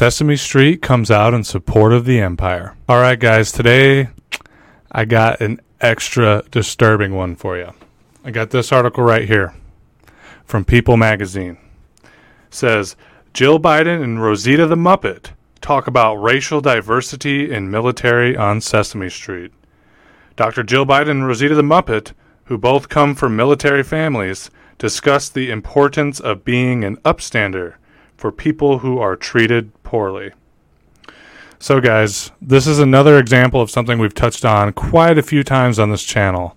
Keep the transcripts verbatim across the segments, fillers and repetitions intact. Sesame Street comes out in support of the Empire. All right, guys, today I got an extra disturbing one for you. I got this article right here from People Magazine. It says, Jill Biden and Rosita the Muppet talk about racial diversity in military on Sesame Street. Doctor Jill Biden and Rosita the Muppet, who both come from military families, discuss the importance of being an upstander for people who are treated poorly. So guys, this is another example of something we've touched on quite a few times on this channel.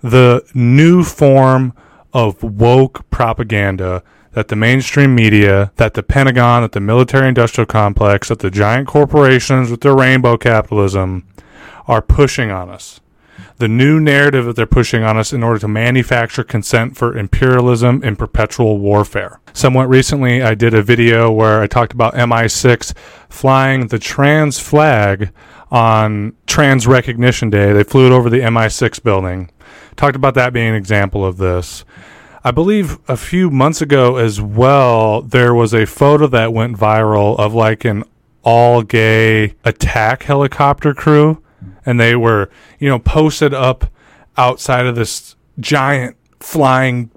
The new form of woke propaganda that the mainstream media, that the Pentagon, that the military industrial complex, that the giant corporations with their rainbow capitalism are pushing on us. The new narrative that they're pushing on us in order to manufacture consent for imperialism and perpetual warfare. Somewhat recently, I did a video where I talked about M I six flying the trans flag on Trans Recognition Day. They flew it over the M I six building. Talked about that being an example of this. I believe a few months ago as well, there was a photo that went viral of like an all-gay attack helicopter crew. And they were, you know, posted up outside of this giant flying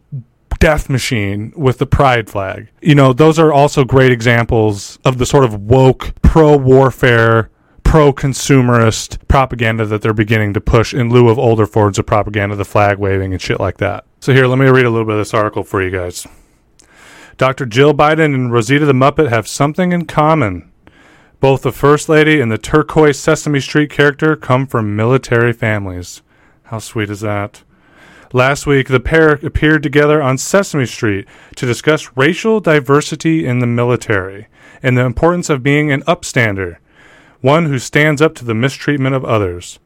death machine with the pride flag. You know, those are also great examples of the sort of woke, pro-warfare, pro-consumerist propaganda that they're beginning to push in lieu of older forms of propaganda, the flag waving and shit like that. So here, let me read a little bit of this article for you guys. Doctor Jill Biden and Rosita the Muppet have something in common. Both the First Lady and the turquoise Sesame Street character come from military families. How sweet is that? Last week, the pair appeared together on Sesame Street to discuss racial diversity in the military and the importance of being an upstander, one who stands up to the mistreatment of others.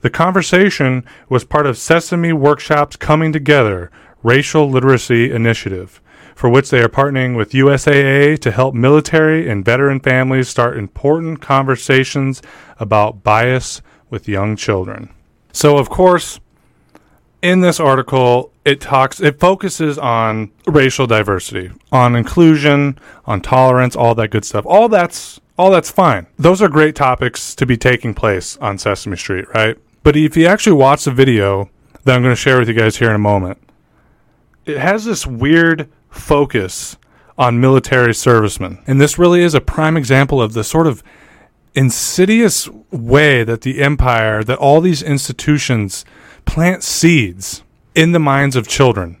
The conversation was part of Sesame Workshop's Coming Together Racial Literacy Initiative, for which they are partnering with U S A A to help military and veteran families start important conversations about bias with young children. So, of course, in this article, it talks, it focuses on racial diversity, on inclusion, on tolerance, all that good stuff. All that's, all that's fine. Those are great topics to be taking place on Sesame Street, right? But if you actually watch the video that I'm going to share with you guys here in a moment, it has this weird focus on military servicemen. And this really is a prime example of the sort of insidious way that the empire, that all these institutions plant seeds in the minds of children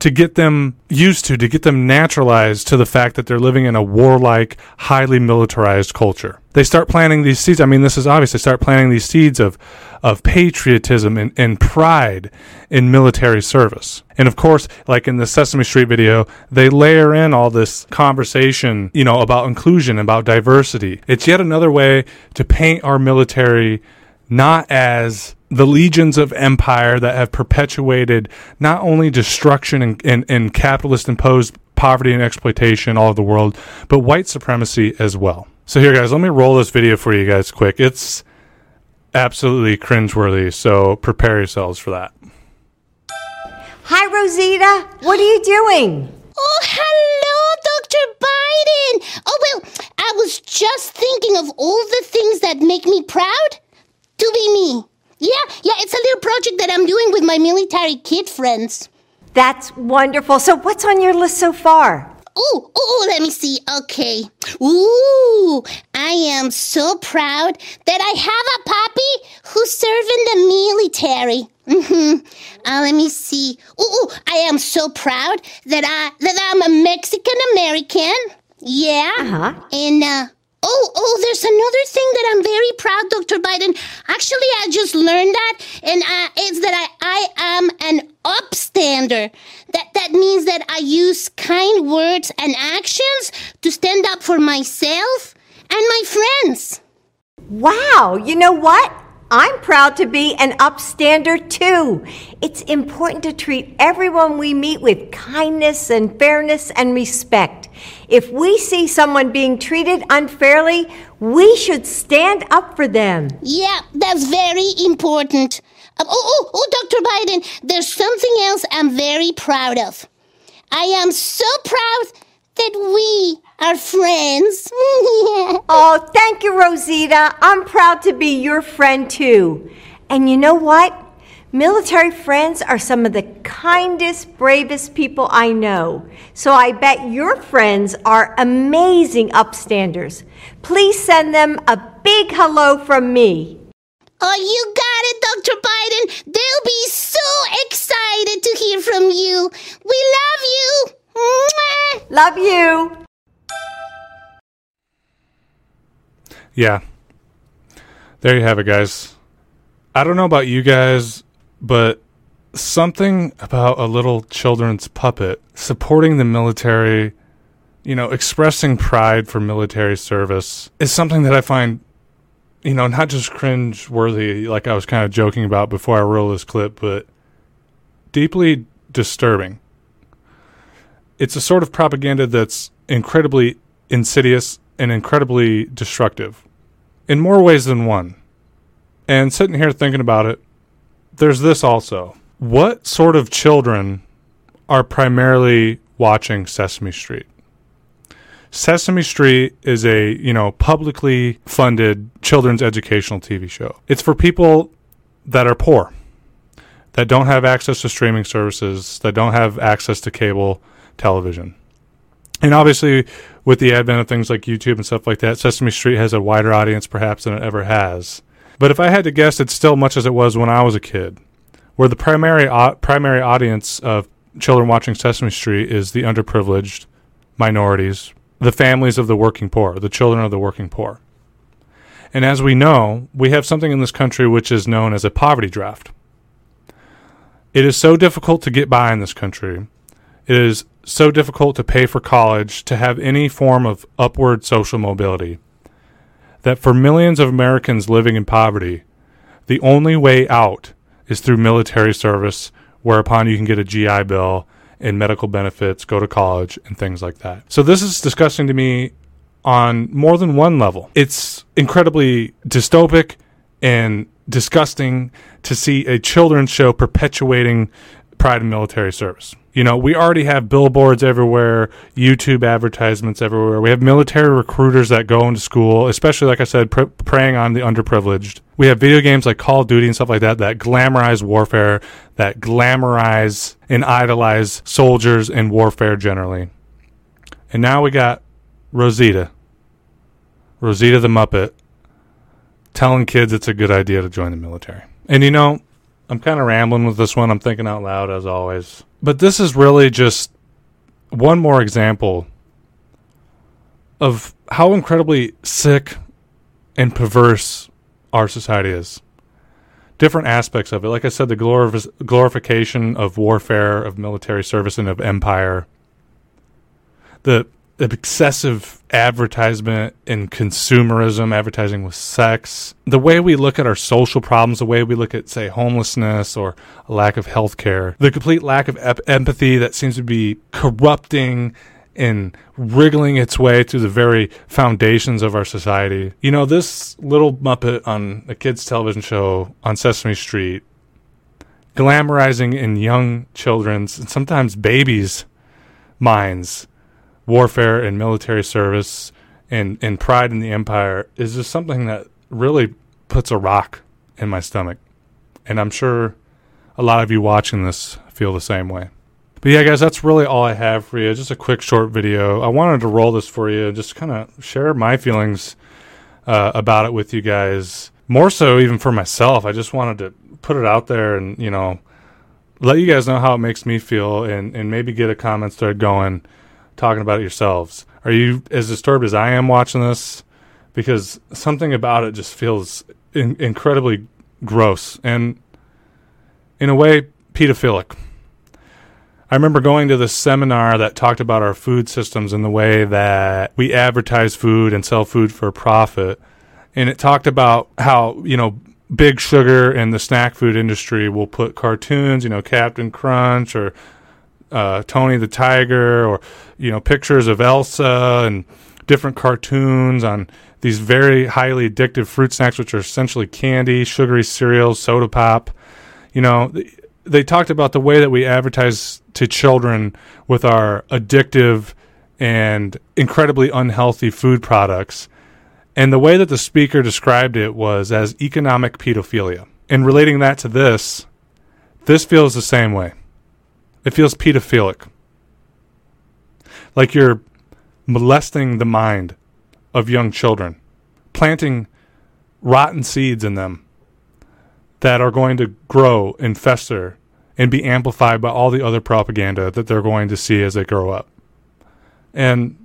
to get them used to, to get them naturalized to the fact that they're living in a warlike, highly militarized culture. They start planting these seeds. I mean, this is obvious. They start planting these seeds of of patriotism and, and pride in military service. And of course, like in the Sesame Street video, they layer in all this conversation, you know, about inclusion, about diversity. It's yet another way to paint our military not as the legions of empire that have perpetuated not only destruction and, and, and capitalist-imposed poverty and exploitation all over the world, but white supremacy as well. So here, guys, let me roll this video for you guys quick. It's absolutely cringeworthy, so prepare yourselves for that. Hi, Rosita. What are you doing? Oh, hello, Doctor Biden. Oh, well, I was just thinking of all the things that make me proud to be me. Yeah, yeah, it's a little project that I'm doing with my military kid friends. That's wonderful. So what's on your list so far? Oh, oh, let me see. Okay. Ooh, I am so proud that I have a puppy who served in the military. Mm-hmm. Uh, let me see. Ooh, I am so proud that, I, that I'm a Mexican-American. Yeah. Uh-huh. And, uh... Oh, oh, there's another thing that I'm very proud, Doctor Biden. Actually, I just learned that, and uh, it's that I, I am an upstander. That that means that I use kind words and actions to stand up for myself and my friends. Wow, you know what? I'm proud to be an upstander, too. It's important to treat everyone we meet with kindness and fairness and respect. If we see someone being treated unfairly, we should stand up for them. Yeah, that's very important. Um, oh, oh, oh, Doctor Biden, there's something else I'm very proud of. I am so proud that we are friends. Thank you, Rosita. I'm proud to be your friend, too. And you know what? Military friends are some of the kindest, bravest people I know. So I bet your friends are amazing upstanders. Please send them a big hello from me. Oh, you got it, Doctor Biden. They'll be so excited to hear from you. We love you. Mwah! Love you. Yeah. There you have it, guys. I don't know about you guys, but something about a little children's puppet supporting the military, you know, expressing pride for military service is something that I find, you know, not just cringe-worthy, like I was kind of joking about before I roll this clip, but deeply disturbing. It's a sort of propaganda that's incredibly insidious and incredibly destructive in more ways than one. And sitting here thinking about it, there's this also. What sort of children are primarily watching Sesame Street? Sesame Street is a, you know, publicly funded children's educational T V show. It's for people that are poor, that don't have access to streaming services, that don't have access to cable television. And obviously, with the advent of things like YouTube and stuff like that, Sesame Street has a wider audience perhaps than it ever has. But if I had to guess, it's still much as it was when I was a kid, where the primary o- primary audience of children watching Sesame Street is the underprivileged, minorities, the families of the working poor, the children of the working poor. And as we know, we have something in this country which is known as a poverty draft. It is so difficult to get by in this country. It is so difficult to pay for college, to have any form of upward social mobility, that for millions of Americans living in poverty, the only way out is through military service, whereupon you can get a G I Bill and medical benefits, go to college, and things like that. So this is disgusting to me on more than one level. It's incredibly dystopic and disgusting to see a children's show perpetuating pride in military service. You know, we already have billboards everywhere, YouTube advertisements everywhere. We have military recruiters that go into school, especially, like I said, pre- preying on the underprivileged. We have video games like Call of Duty and stuff like that that glamorize warfare, that glamorize and idolize soldiers and warfare generally. And now we got Rosita, Rosita the Muppet, telling kids it's a good idea to join the military. And, you know, I'm kind of rambling with this one. I'm thinking out loud, as always. But this is really just one more example of how incredibly sick and perverse our society is. Different aspects of it. Like I said, the glorif- glorification of warfare, of military service, and of empire. The excessive advertisement and consumerism, advertising with sex. The way we look at our social problems, the way we look at, say, homelessness or a lack of health care. The complete lack of ep- empathy that seems to be corrupting and wriggling its way through the very foundations of our society. You know, this little Muppet on a kids' television show on Sesame Street, glamorizing in young children's and sometimes babies' minds warfare and military service and, and pride in the empire is just something that really puts a rock in my stomach. And I'm sure a lot of you watching this feel the same way. But yeah, guys, that's really all I have for you. Just a quick short video. I wanted to roll this for you, just kind of share my feelings uh, about it with you guys. More so even for myself. I just wanted to put it out there and, you know, let you guys know how it makes me feel and, and maybe get a comment thread going talking about it yourselves. Are you as disturbed as I am watching this? Because something about it just feels in- incredibly gross and, in a way, pedophilic. I remember going to this seminar that talked about our food systems and the way that we advertise food and sell food for profit. And it talked about how, you know, big sugar and the snack food industry will put cartoons, you know, Captain Crunch or Uh, Tony the Tiger, or, you know, pictures of Elsa and different cartoons on these very highly addictive fruit snacks, which are essentially candy, sugary cereals, soda pop. You know, they talked about the way that we advertise to children with our addictive and incredibly unhealthy food products And the way that the speaker described it was as economic pedophilia. And relating that to this, this feels the same way. It feels pedophilic. Like you're molesting the mind of young children, planting rotten seeds in them that are going to grow and fester and be amplified by all the other propaganda that they're going to see as they grow up. And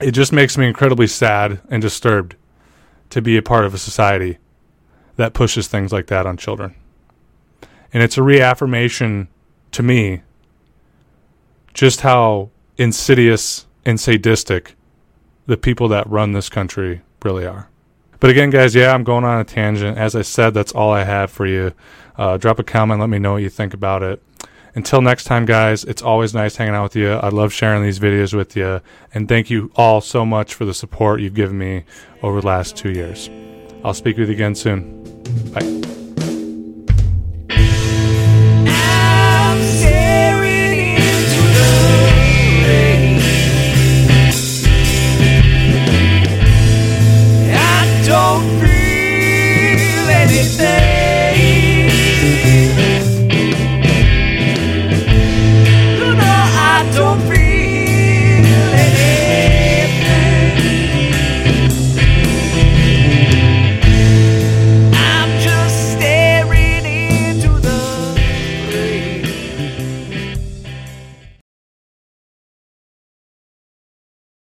it just makes me incredibly sad and disturbed to be a part of a society that pushes things like that on children. And it's a reaffirmation to me just how insidious and sadistic the people that run this country really are. But again, guys, yeah, I'm going on a tangent. As I said, that's all I have for you. Uh, drop a comment. Let me know what you think about it. Until next time, guys, it's always nice hanging out with you. I love sharing these videos with you. And thank you all so much for the support you've given me over the last two years. I'll speak with you again soon. Bye.